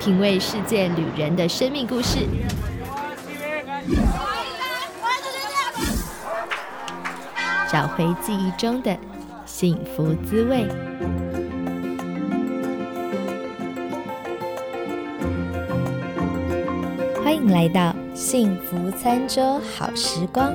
品味世界旅人的生命故事。找回记忆中的幸福滋味。欢迎来到幸福餐桌好时光，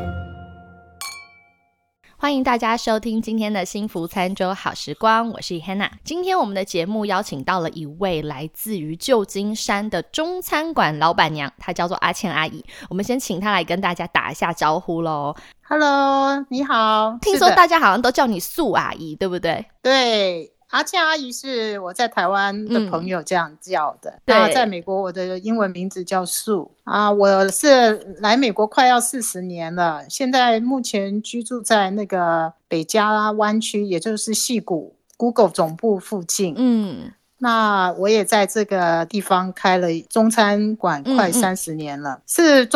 欢迎大家收听今天的幸福餐桌好时光，我是 Hannah。 今天我们的节目邀请到了一位来自于旧金山的中餐馆老板娘，她叫做阿倩阿姨，我们先请她来跟大家打一下招呼咯。Hello， 你好。听说大家好像都叫你素阿姨，对不对？对，阿倩阿姨是我在台湾的朋友这样叫的，那在美国我的英文名字叫素啊，我是来美国快要40年了，现在目前居住在那个北加湾区，也就是矽谷 Google 总部附近。嗯，那我也在这个地方开了中餐馆快30年了，是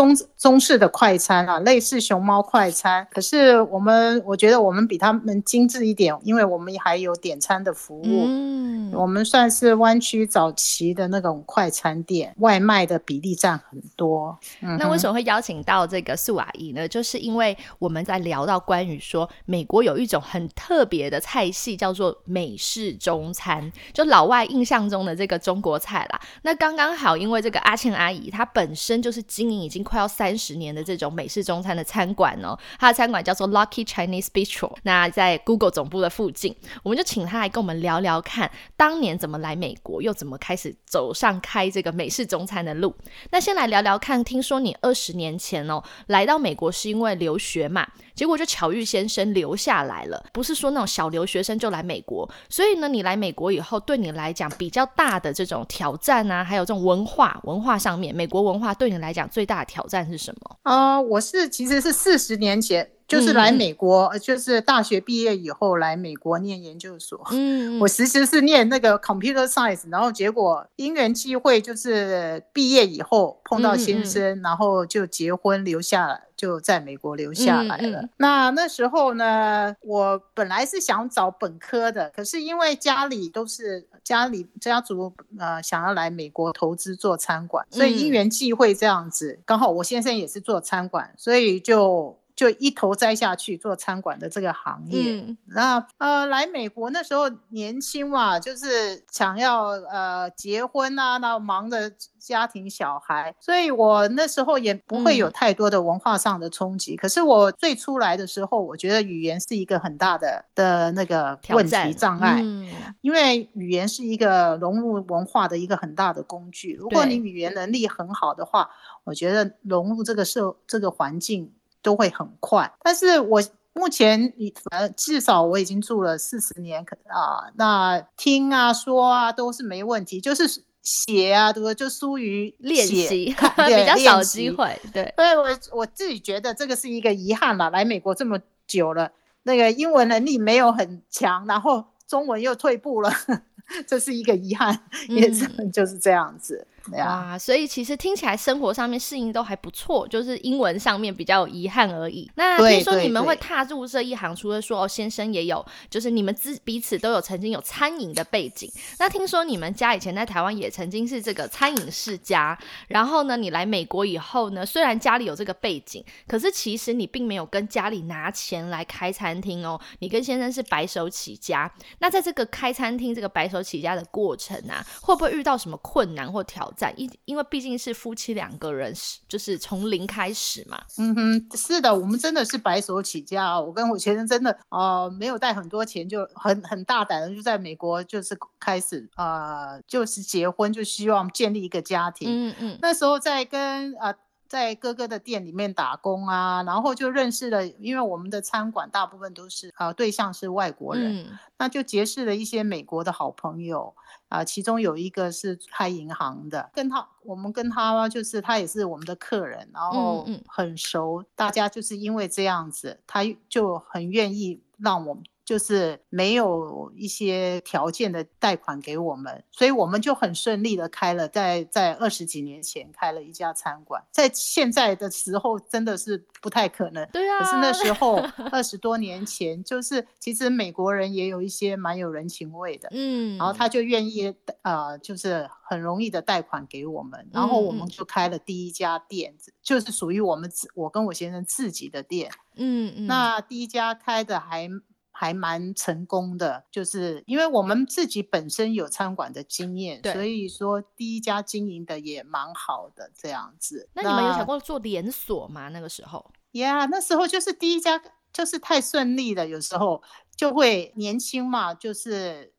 中式的快餐啊，类似熊猫快餐，可是我觉得我们比他们精致一点，因为我们还有点餐的服务。嗯，我们算是湾区早期的那种快餐店，外卖的比例占很多。那为什么会邀请到这个素阿姨呢？就是因为我们在聊到关于说美国有一种很特别的菜系叫做美式中餐，就老外印象中的这个中国菜啦。那刚刚好，因为这个阿倩阿姨她本身就是经营已经快要30年的这种美式中餐的餐馆哦，她的餐馆叫做 Lucky Chinese Bistro， 那在 Google 总部的附近，我们就请她来跟我们聊聊看当年怎么来美国，又怎么开始走上开这个美式中餐的路。那先来聊聊看，听说你20年前哦来到美国是因为留学嘛，结果就巧遇先生留下来了，不是说那种小留学生就来美国，所以呢你来美国以后对你来讲比较大的这种挑战啊，还有这种文化上面，美国文化对你来讲最大的挑战是什么？我其实是40年前就是来美国，就是大学毕业以后来美国念研究所。我其实是念那个 computer science， 然后结果因缘际会，就是毕业以后碰到先生，然后就结婚留下来，就在美国留下来了。那时候呢，我本来是想找本科的，可是因为家族想要来美国投资做餐馆，所以因缘际会这样子，刚好我先生也是做餐馆，所以就一头栽下去做餐馆的这个行业。那来美国那时候年轻嘛，就是想要结婚啊，那忙着家庭小孩，所以我那时候也不会有太多的文化上的冲击。可是我最初来的时候，我觉得语言是一个很大的那个问题障碍，因为语言是一个融入文化的一个很大的工具。如果你语言能力很好的话，我觉得融入这个环境都会很快。但是我目前至少我已经住了40年啊，那听啊说啊都是没问题，就是写啊，对不对？就疏于练习，比较少机会。对，所以我自己觉得这个是一个遗憾啦，来美国这么久了，那个英文能力没有很强，然后中文又退步了。这是一个遗憾，也就是这样子。哇，所以其实听起来生活上面适应都还不错，就是英文上面比较有遗憾而已。那听说你们会踏入这一行，除了说先生也有，就是你们彼此都有曾经有餐饮的背景。那听说你们家以前在台湾也曾经是这个餐饮世家，然后呢你来美国以后呢，虽然家里有这个背景，可是其实你并没有跟家里拿钱来开餐厅哦，你跟先生是白手起家。那在这个开餐厅这个白手起家的过程啊，会不会遇到什么困难或挑战？因为毕竟是夫妻两个人，就是从零开始嘛。是的，我们真的是白手起家啊。我跟我先生真的没有带很多钱，就很大胆的就在美国就是开始就是结婚，就希望建立一个家庭。那时候在跟在哥哥的店里面打工啊，然后就认识了，因为我们的餐馆大部分都是对象是外国人，那就结识了一些美国的好朋友啊，其中有一个是开银行的，我们跟他就是他也是我们的客人，然后很熟，大家就是因为这样子，他就很愿意让我们就是没有一些条件的贷款给我们，所以我们就很顺利的开了，在20几年前开了一家餐馆，在现在的时候真的是不太可能。对啊，可是那时候20多年前，就是其实美国人也有一些蛮有人情味的，嗯，然后他就愿意就是很容易的贷款给我们，然后我们就开了第一家店，嗯，就是属于我跟我先生自己的店。嗯嗯，那第一家开的还蛮成功的，就是因为我们自己本身有餐馆的经验，所以说第一家经营的也蛮好的这样子。那你们有想过做连锁吗？那个时候 ？Yeah， 那时候就是第一家就是太顺利了，有时候就会年轻嘛，就是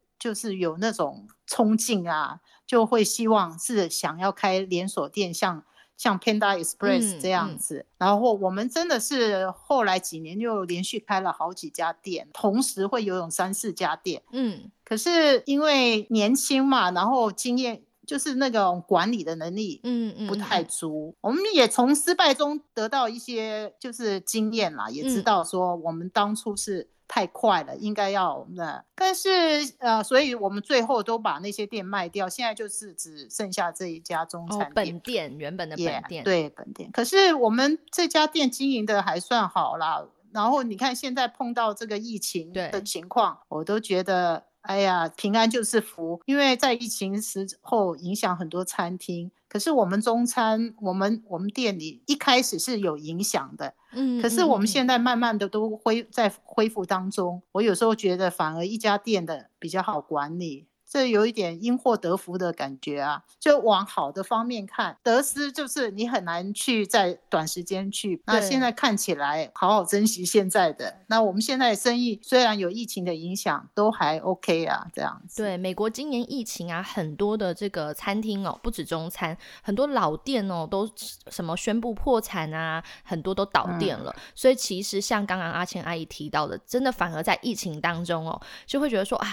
有那种冲劲啊，就会希望是想要开连锁店，像 Panda Express 这样子，然后我们真的是后来几年就连续开了好几家店，同时会有3-4家店。嗯，可是因为年轻嘛，然后经验就是那种管理的能力不太足，我们也从失败中得到一些就是经验啦，也知道说我们当初是太快了，应该要那，但是所以我们最后都把那些店卖掉，现在就是只剩下这一家中餐店，本店原本的本店，对本店。可是我们这家店经营的还算好啦，然后你看现在碰到这个疫情的情况，我都觉得哎呀，平安就是福，因为在疫情时候影响很多餐厅。可是我们中餐，我们店里一开始是有影响的，可是我们现在慢慢的都在恢复当中。我有时候觉得反而一家店的比较好管理，这有一点因祸得福的感觉啊，就往好的方面看，得失就是你很难去在短时间去，那现在看起来好好珍惜现在的。那我们现在的生意虽然有疫情的影响都还 OK 啊，这样子。对，美国今年疫情啊，很多的这个餐厅哦，不止中餐，很多老店哦都什么宣布破产啊，很多都倒店了，所以其实像刚刚阿倩阿姨提到的，真的反而在疫情当中哦，就会觉得说啊，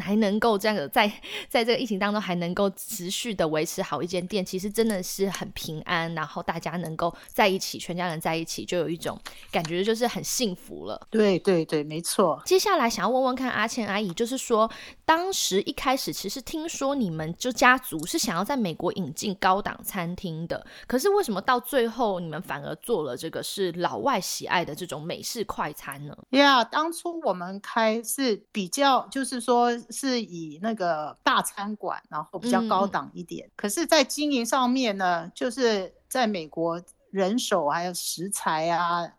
还能够这样的在这个疫情当中还能够持续的维持好一间店，其实真的是很平安，然后大家能够在一起，全家人在一起，就有一种感觉就是很幸福了。对对对，没错。接下来想要问问看阿倩阿姨，就是说当时一开始其实听说你们就家族是想要在美国引进高档餐厅的，可是为什么到最后你们反而做了这个是老外喜爱的这种美式快餐呢？ Yeah， 当初我们开是比较就是说是以那个大餐馆，然后比较高档一点，可是在经营上面呢，就是在美国人手还有食材啊，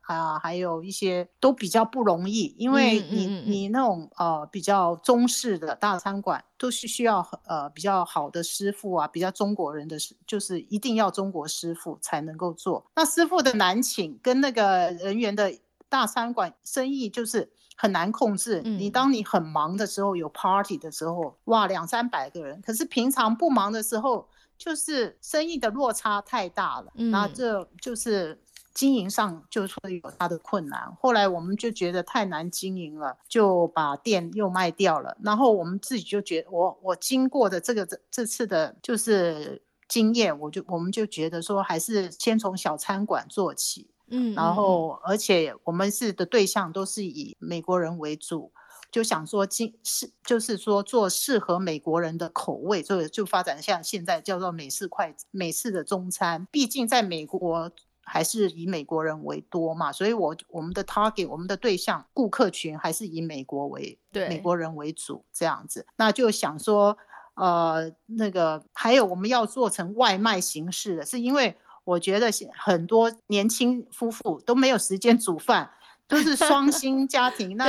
还有一些都比较不容易，因为你那种比较中式的大餐馆都是需要比较好的师傅啊，比较中国人的，就是一定要中国师傅才能够做。那师傅的难请跟那个人员的大餐馆生意就是很难控制，你当你很忙的时候，有 party 的时候，哇，200-300个人，可是平常不忙的时候，就是生意的落差太大了，那这就是经营上就会有它的困难。后来我们就觉得太难经营了，就把店又卖掉了，然后我们自己就觉得我经过的这次的就是经验，我们就觉得说还是先从小餐馆做起，然后而且我们的对象都是以美国人为主，就想说就是说做适合美国人的口味，就发展像现在叫做美式的中餐。毕竟在美国还是以美国人为多嘛，所以我们的 target， 我们的对象顾客群还是以美国人为主这样子。那就想说那个还有我们要做成外卖形式的，是因为我觉得很多年轻夫妇都没有时间煮饭，都是双薪家庭，那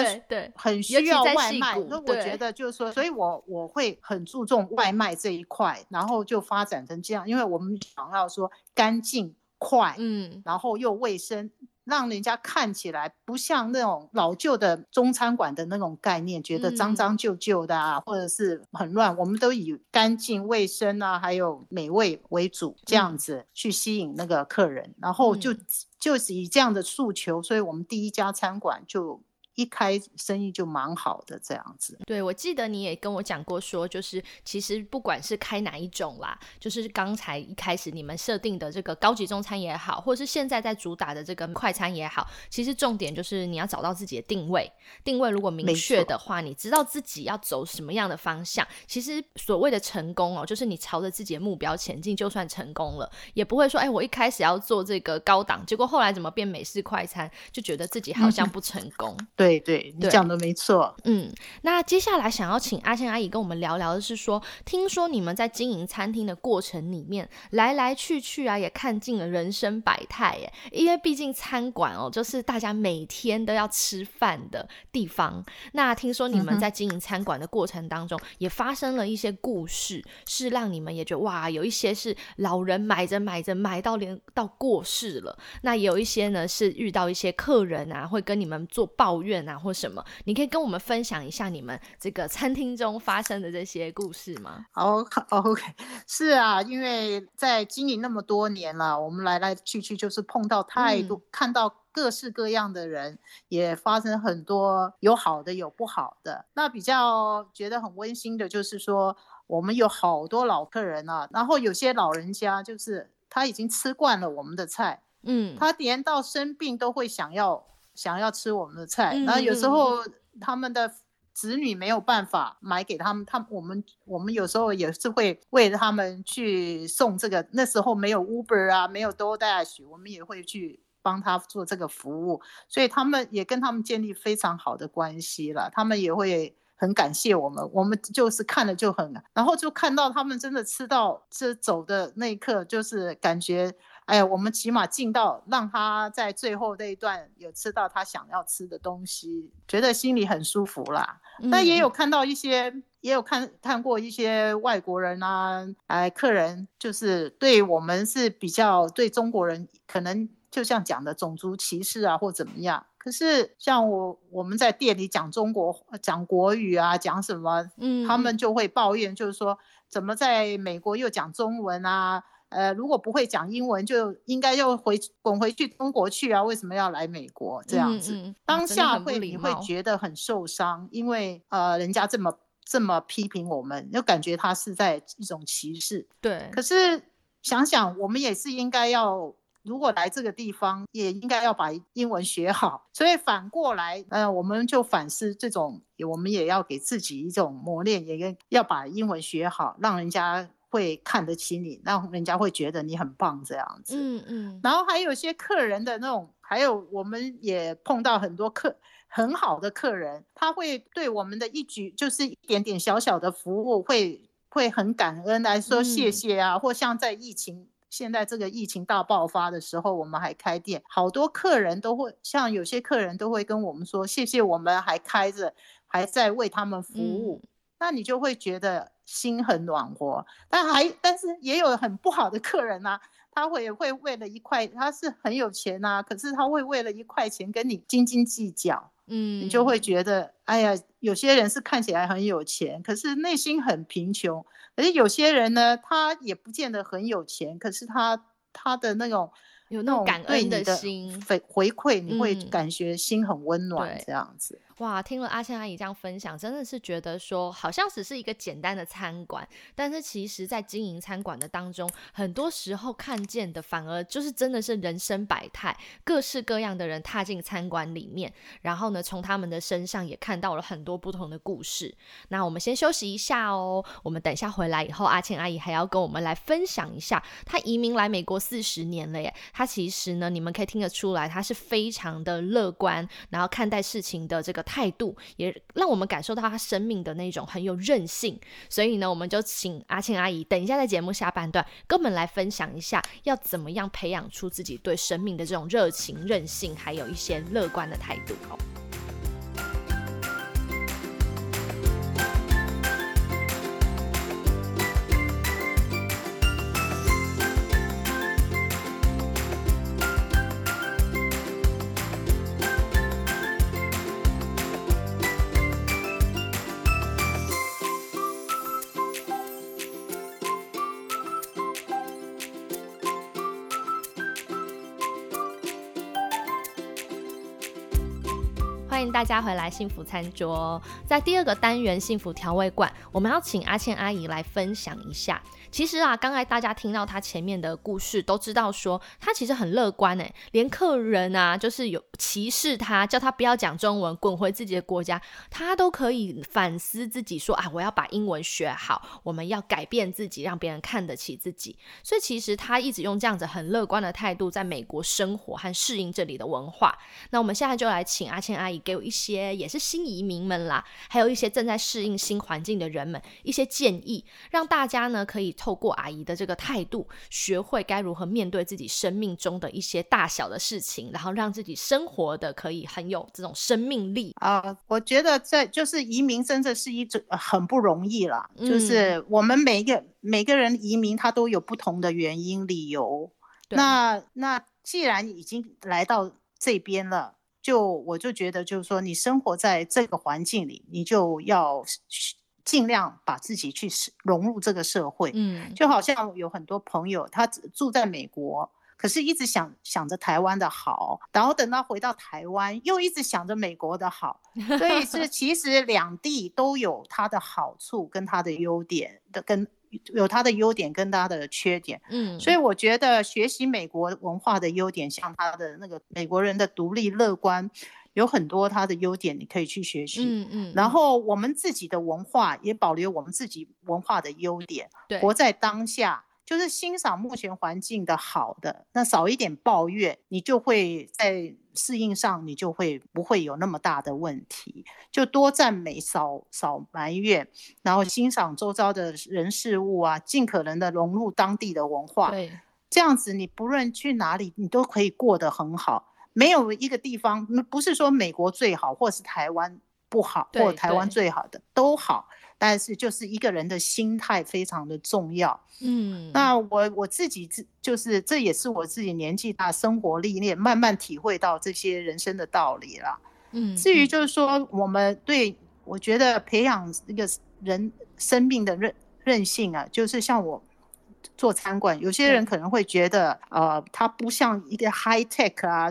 很需要外卖。那我觉得就是说，所以我会很注重外卖这一块，然后就发展成这样，因为我们想要说干净快，然后又卫生，让人家看起来不像那种老旧的中餐馆的那种概念，觉得脏脏旧旧的啊，或者是很乱。我们都以干净卫生啊还有美味为主，这样子去吸引那个客人，然后就是以这样的诉求，所以我们第一家餐馆就一开生意就蛮好的这样子。对，我记得你也跟我讲过说，就是其实不管是开哪一种啦，就是刚才一开始你们设定的这个高级中餐也好，或者是现在在主打的这个快餐也好，其实重点就是你要找到自己的定位。定位如果明确的话，你知道自己要走什么样的方向，其实所谓的成功哦，就是你朝着自己的目标前进就算成功了，也不会说我一开始要做这个高档，结果后来怎么变美式快餐，就觉得自己好像不成功。对，你讲的没错。那接下来想要请阿仙阿姨跟我们聊聊的是说，听说你们在经营餐厅的过程里面来来去去啊，也看尽了人生百态耶，因为毕竟餐馆哦，就是大家每天都要吃饭的地方。那听说你们在经营餐馆的过程当中，也发生了一些故事，是让你们也觉得哇，有一些是老人买到连到过世了，那也有一些呢是遇到一些客人啊会跟你们做抱怨啊或什么。你可以跟我们分享一下你们这个餐厅中发生的这些故事吗？OK， 是啊，因为在经营那么多年了，我们来来去去就是碰到太多，看到各式各样的人，也发生很多有好的有不好的。那比较觉得很温馨的就是说，我们有好多老客人啊，然后有些老人家就是他已经吃惯了我们的菜，他连到生病都会想要吃我们的菜，然后有时候他们的子女没有办法买给他们，我们有时候也是会为他们去送这个，那时候没有 Uber 啊，没有 Doordash， 我们也会去帮他做这个服务，所以他们也跟他们建立非常好的关系了，他们也会很感谢我们，我们就是看了就很，然后就看到他们真的吃到这走的那一刻，就是感觉我们起码尽到让他在最后那一段有吃到他想要吃的东西，觉得心里很舒服啦。但也有看到一些，也有看过一些外国人啊，客人就是对我们是比较，对中国人可能就像讲的种族歧视啊或怎么样。可是像我们在店里讲中国，讲国语啊，讲什么，他们就会抱怨，就是说怎么在美国又讲中文啊，如果不会讲英文就应该又滚回去中国去啊，为什么要来美国这样子。当下你会觉得很受伤，因为人家这么批评我们，就感觉他是在一种歧视。对，可是想想我们也是应该要，如果来这个地方也应该要把英文学好，所以反过来我们就反思这种，我们也要给自己一种磨练，也要把英文学好，让人家会看得起你，让人家会觉得你很棒这样子。然后还有些客人的那种，还有我们也碰到很多很好的客人，他会对我们的一举，就是一点点小小的服务会很感恩，来说谢谢啊，或像在疫情，现在这个疫情大爆发的时候，我们还开店，好多客人都会，像有些客人都会跟我们说谢谢我们还开着，还在为他们服务，那你就会觉得心很暖和。但是也有很不好的客人啊，他会为了一块，他是很有钱啊，可是他会为了1块钱跟你斤斤计较，你就会觉得哎呀，有些人是看起来很有钱，可是内心很贫穷。可是有些人呢，他也不见得很有钱，可是他的那种有那种感恩的心回馈，你会感觉心很温暖这样子。哇，听了阿仙阿姨这样分享，真的是觉得说好像只是一个简单的餐馆，但是其实在经营餐馆的当中，很多时候看见的反而就是真的是人生百态，各式各样的人踏进餐馆里面，然后呢从他们的身上也看到了很多不同的故事。那我们先休息一下哦，我们等一下回来以后，阿仙阿姨还要跟我们来分享一下，她移民来美国40年了耶，她其实呢你们可以听得出来，她是非常的乐观，然后看待事情的这个态度，也让我们感受到他生命的那种很有韧性。所以呢我们就请阿仙阿姨等一下在节目下半段跟我们来分享一下，要怎么样培养出自己对生命的这种热情、韧性，还有一些乐观的态度。欢迎大家回来幸福餐桌。在第二个单元幸福调味馆，我们要请阿倩阿姨来分享一下。其实啊，刚才大家听到她前面的故事都知道说她其实很乐观耶，连客人啊就是有歧视她，叫她不要讲中文滚回自己的国家，她都可以反思自己说啊，我要把英文学好，我们要改变自己，让别人看得起自己。所以其实她一直用这样子很乐观的态度在美国生活和适应这里的文化。那我们现在就来请阿倩阿姨给我一些也是新移民们啦，还有一些正在适应新环境的人们一些建议，让大家呢可以透过阿姨的这个态度学会该如何面对自己生命中的一些大小的事情，然后让自己生活的可以很有这种生命力。我觉得这就是移民真的是一种很不容易了，就是我们每个人移民他都有不同的原因理由。那既然已经来到这边了，我就觉得就是说你生活在这个环境里，你就要尽量把自己去融入这个社会。就好像有很多朋友他住在美国，可是一直想着台湾的好，然后等到回到台湾又一直想着美国的好，所以是其实两地都有它的好处跟它的优点，有它的优点跟它的缺点。所以我觉得学习美国文化的优点，像他的那个美国人的独立乐观，有很多他的优点你可以去学习。然后我们自己的文化也保留我们自己文化的优点，活在当下，就是欣赏目前环境的好的，那少一点抱怨，你就会在适应上你就会不会有那么大的问题。就多赞美，少埋怨，然后欣赏周遭的人事物啊，尽可能的融入当地的文化。这样子你不论去哪里你都可以过得很好。没有一个地方，不是说美国最好或是台湾不好或台湾最好的都好，但是就是一个人的心态非常的重要。那我自己就是这也是我自己年纪大生活历练慢慢体会到这些人生的道理啦。至于就是说我们我觉得培养一个人生命的韧性啊，就是像我做餐馆，有些人可能会觉得它不像一个 high tech 啊，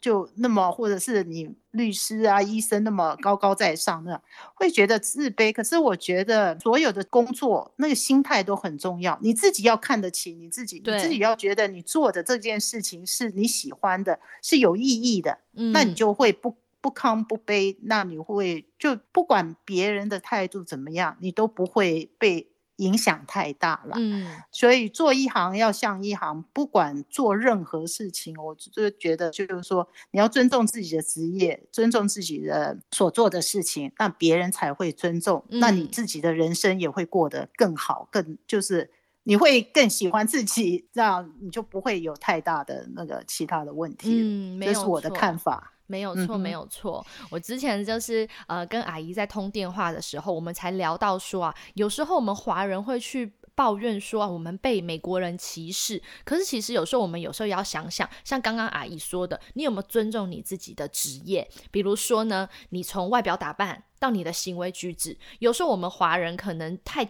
就那么，或者是你律师啊医生那么高高在上的，会觉得自卑。可是我觉得所有的工作那个心态都很重要，你自己要看得起你自己，你自己要觉得你做的这件事情是你喜欢的，是有意义的，那你就会不亢不卑，那你会就不管别人的态度怎么样，你都不会被影响太大了。所以做一行要像一行，不管做任何事情，我就觉得就是说你要尊重自己的职业，尊重自己的所做的事情，那别人才会尊重，那你自己的人生也会过得更好，更就是你会更喜欢自己，这样你就不会有太大的那个其他的问题。这是我的看法。没有错，没有错。我之前就是跟阿姨在通电话的时候，我们才聊到说啊，有时候我们华人会去抱怨说我们被美国人歧视，可是其实我们有时候也要想想，像刚刚阿姨说的，你有没有尊重你自己的职业？比如说呢，你从外表打扮到你的行为举止，有时候我们华人可能太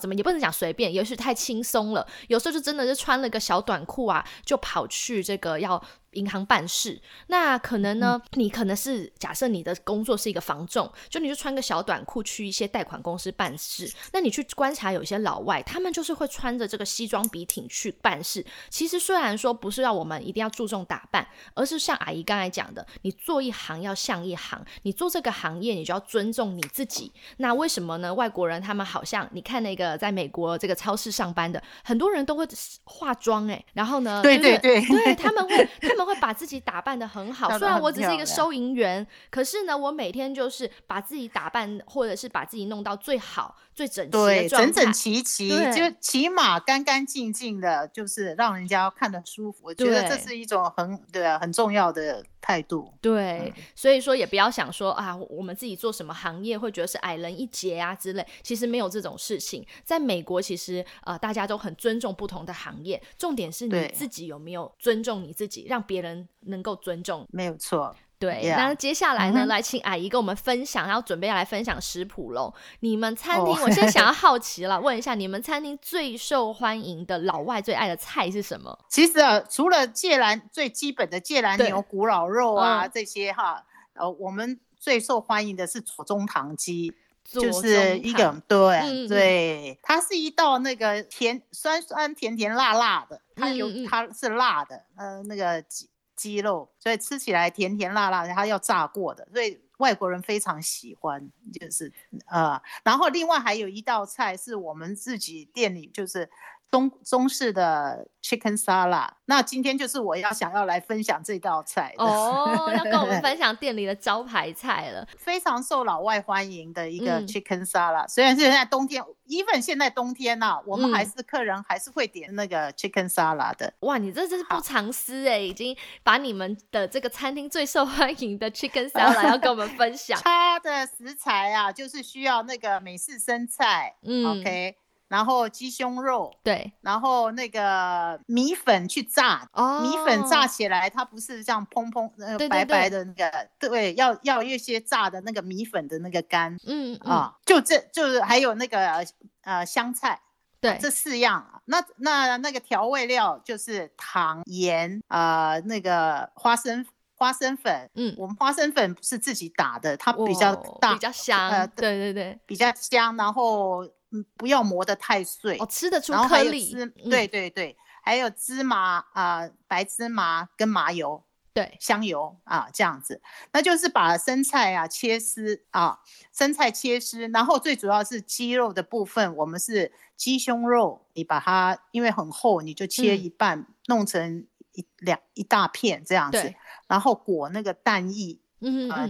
怎么也不能讲随便，也许太轻松了，有时候就真的是穿了个小短裤啊，就跑去这个要银行办事。那可能呢，你可能是假设你的工作是一个房仲，你就穿个小短裤去一些贷款公司办事。那你去观察有些老外，他们就是会穿着这个西装笔挺去办事。其实虽然说不是要我们一定要注重打扮，而是像阿姨刚才讲的，你做一行要像一行，你做这个行业你就要尊重你自己。那为什么呢？外国人他们好像你看那个在美国这个超市上班的很多人都会化妆然后呢对他们会把自己打扮得很好。虽然我只是一个收银员，可是呢我每天就是把自己打扮或者是把自己弄到最好最整齐的状态，整整齐齐，就起码干干净净的，就是让人家看得舒服。我觉得这是一种很重要的态度。所以说也不要想说啊，我们自己做什么行业会觉得是矮人一截啊之类，其实没有这种事情。在美国其实大家都很尊重不同的行业，重点是你自己有没有尊重你自己，让别人能够尊重。没有错。那接下来呢来请阿姨跟我们分享，然后准备来分享食谱咯。你们餐厅我现在想要好奇了问一下，你们餐厅最受欢迎的老外最爱的菜是什么？其实除了芥蓝最基本的芥蓝牛骨老肉啊这些哈，我们最受欢迎的是左宗棠鸡，就是一个对、对，它是一道那个甜酸酸甜甜辣辣的，它是辣的，那个鸡肉，所以吃起来甜甜辣辣的，它要炸过的，所以外国人非常喜欢，就是然后另外还有一道菜是我们自己店里就是。中式的 chicken salad， 那今天就是我要想要来分享这道菜哦，要跟我们分享店里的招牌菜了，非常受老外欢迎的一个 chicken salad、虽然是现在冬天 even 现在冬天啊，我们还是客人还是会点那个 chicken salad 的。哇，你这真是不藏私耶，已经把你们的这个餐厅最受欢迎的 chicken salad 要跟我们分享。它的食材啊，就是需要那个美式生菜，OK，然后鸡胸肉，对，然后那个米粉去炸、米粉炸起来它不是这样蓬蓬、白白的那个，对，要一些炸的那个米粉的那个干，就是还有那个香菜，对、这四样。那个调味料就是糖、盐、那个花生粉，我们花生粉不是自己打的，它比较大，比较香，对，比较香，然后不要磨得太碎，吃得出颗粒，对，还有芝麻、白芝麻跟麻油，对，香油啊，这样子。那就是把生菜啊切丝啊，然后最主要是鸡肉的部分，我们是鸡胸肉，你把它因为很厚，你就切一半，弄成一大片这样子，然后裹那个蛋液，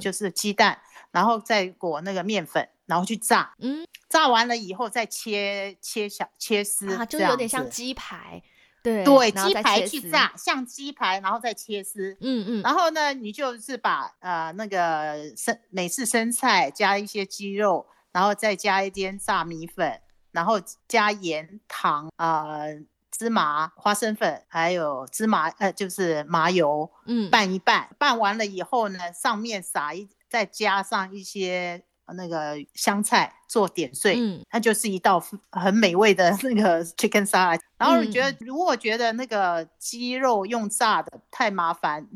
就是鸡蛋，然后再裹那个面粉，然后去炸，炸完了以后再切丝、就是有点像鸡排，对，鸡排去炸，像鸡排，然后再切丝，然后呢，你就是把那个美式生菜加一些鸡肉，然后再加一点炸米粉，然后加盐、糖、芝麻、花生粉，还有芝麻就是麻油，拌一拌，拌完了以后呢，上面再加上一些。那个香菜做点缀，它就是一道很美味的那个 chicken salad。然后如果觉得那个鸡肉用炸的太麻烦，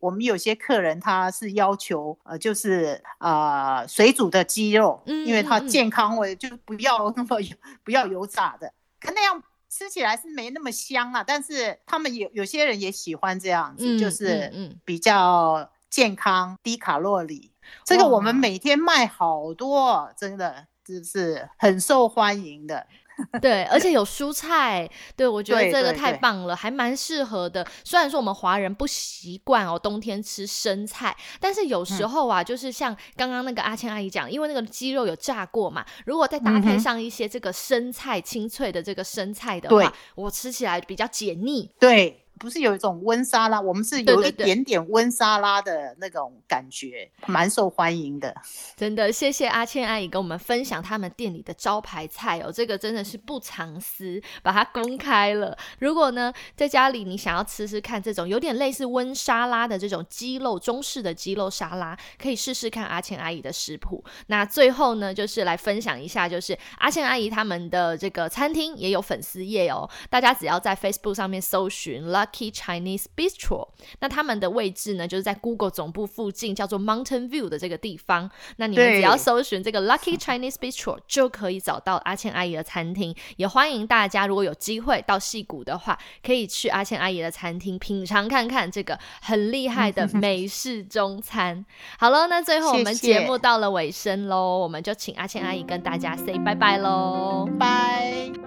我们有些客人他是要求就是水煮的鸡肉，因为它健康味，就不要油炸的，可那样吃起来是没那么香啊。但是他们有些人也喜欢这样子，就是比较健康、低卡路里。这个我们每天卖好多，真的就是很受欢迎的。对，而且有蔬菜，对，我觉得这个太棒了，还蛮适合的。虽然说我们华人不习惯冬天吃生菜，但是有时候啊，就是像刚刚那个阿倩阿姨讲，因为那个鸡肉有炸过嘛，如果再搭配上一些这个生菜，清脆的这个生菜的话，我吃起来比较解腻。对。不是有一种温沙拉，我们是有一点点温沙拉的那种感觉，蛮受欢迎的。真的，谢谢阿倩阿姨跟我们分享他们店里的招牌菜这个真的是不藏私，把它公开了。如果呢，在家里你想要吃吃看这种有点类似温沙拉的这种鸡肉，中式的鸡肉沙拉，可以试试看阿倩阿姨的食谱。那最后呢，就是来分享一下，就是阿倩阿姨他们的这个餐厅也有粉丝页大家只要在 Facebook 上面搜寻Lucky Chinese Bistro， 那他们的位置呢就是在 Google 总部附近叫做 Mountain View 的这个地方，那你们只要搜寻这个 Lucky Chinese Bistro 就可以找到阿倩阿姨的餐厅。也欢迎大家如果有机会到矽谷的话，可以去阿倩阿姨的餐厅品尝看看这个很厉害的美式中餐。好了，那最后我们节目到了尾声咯，我们就请阿倩阿姨跟大家 say 拜拜咯。拜。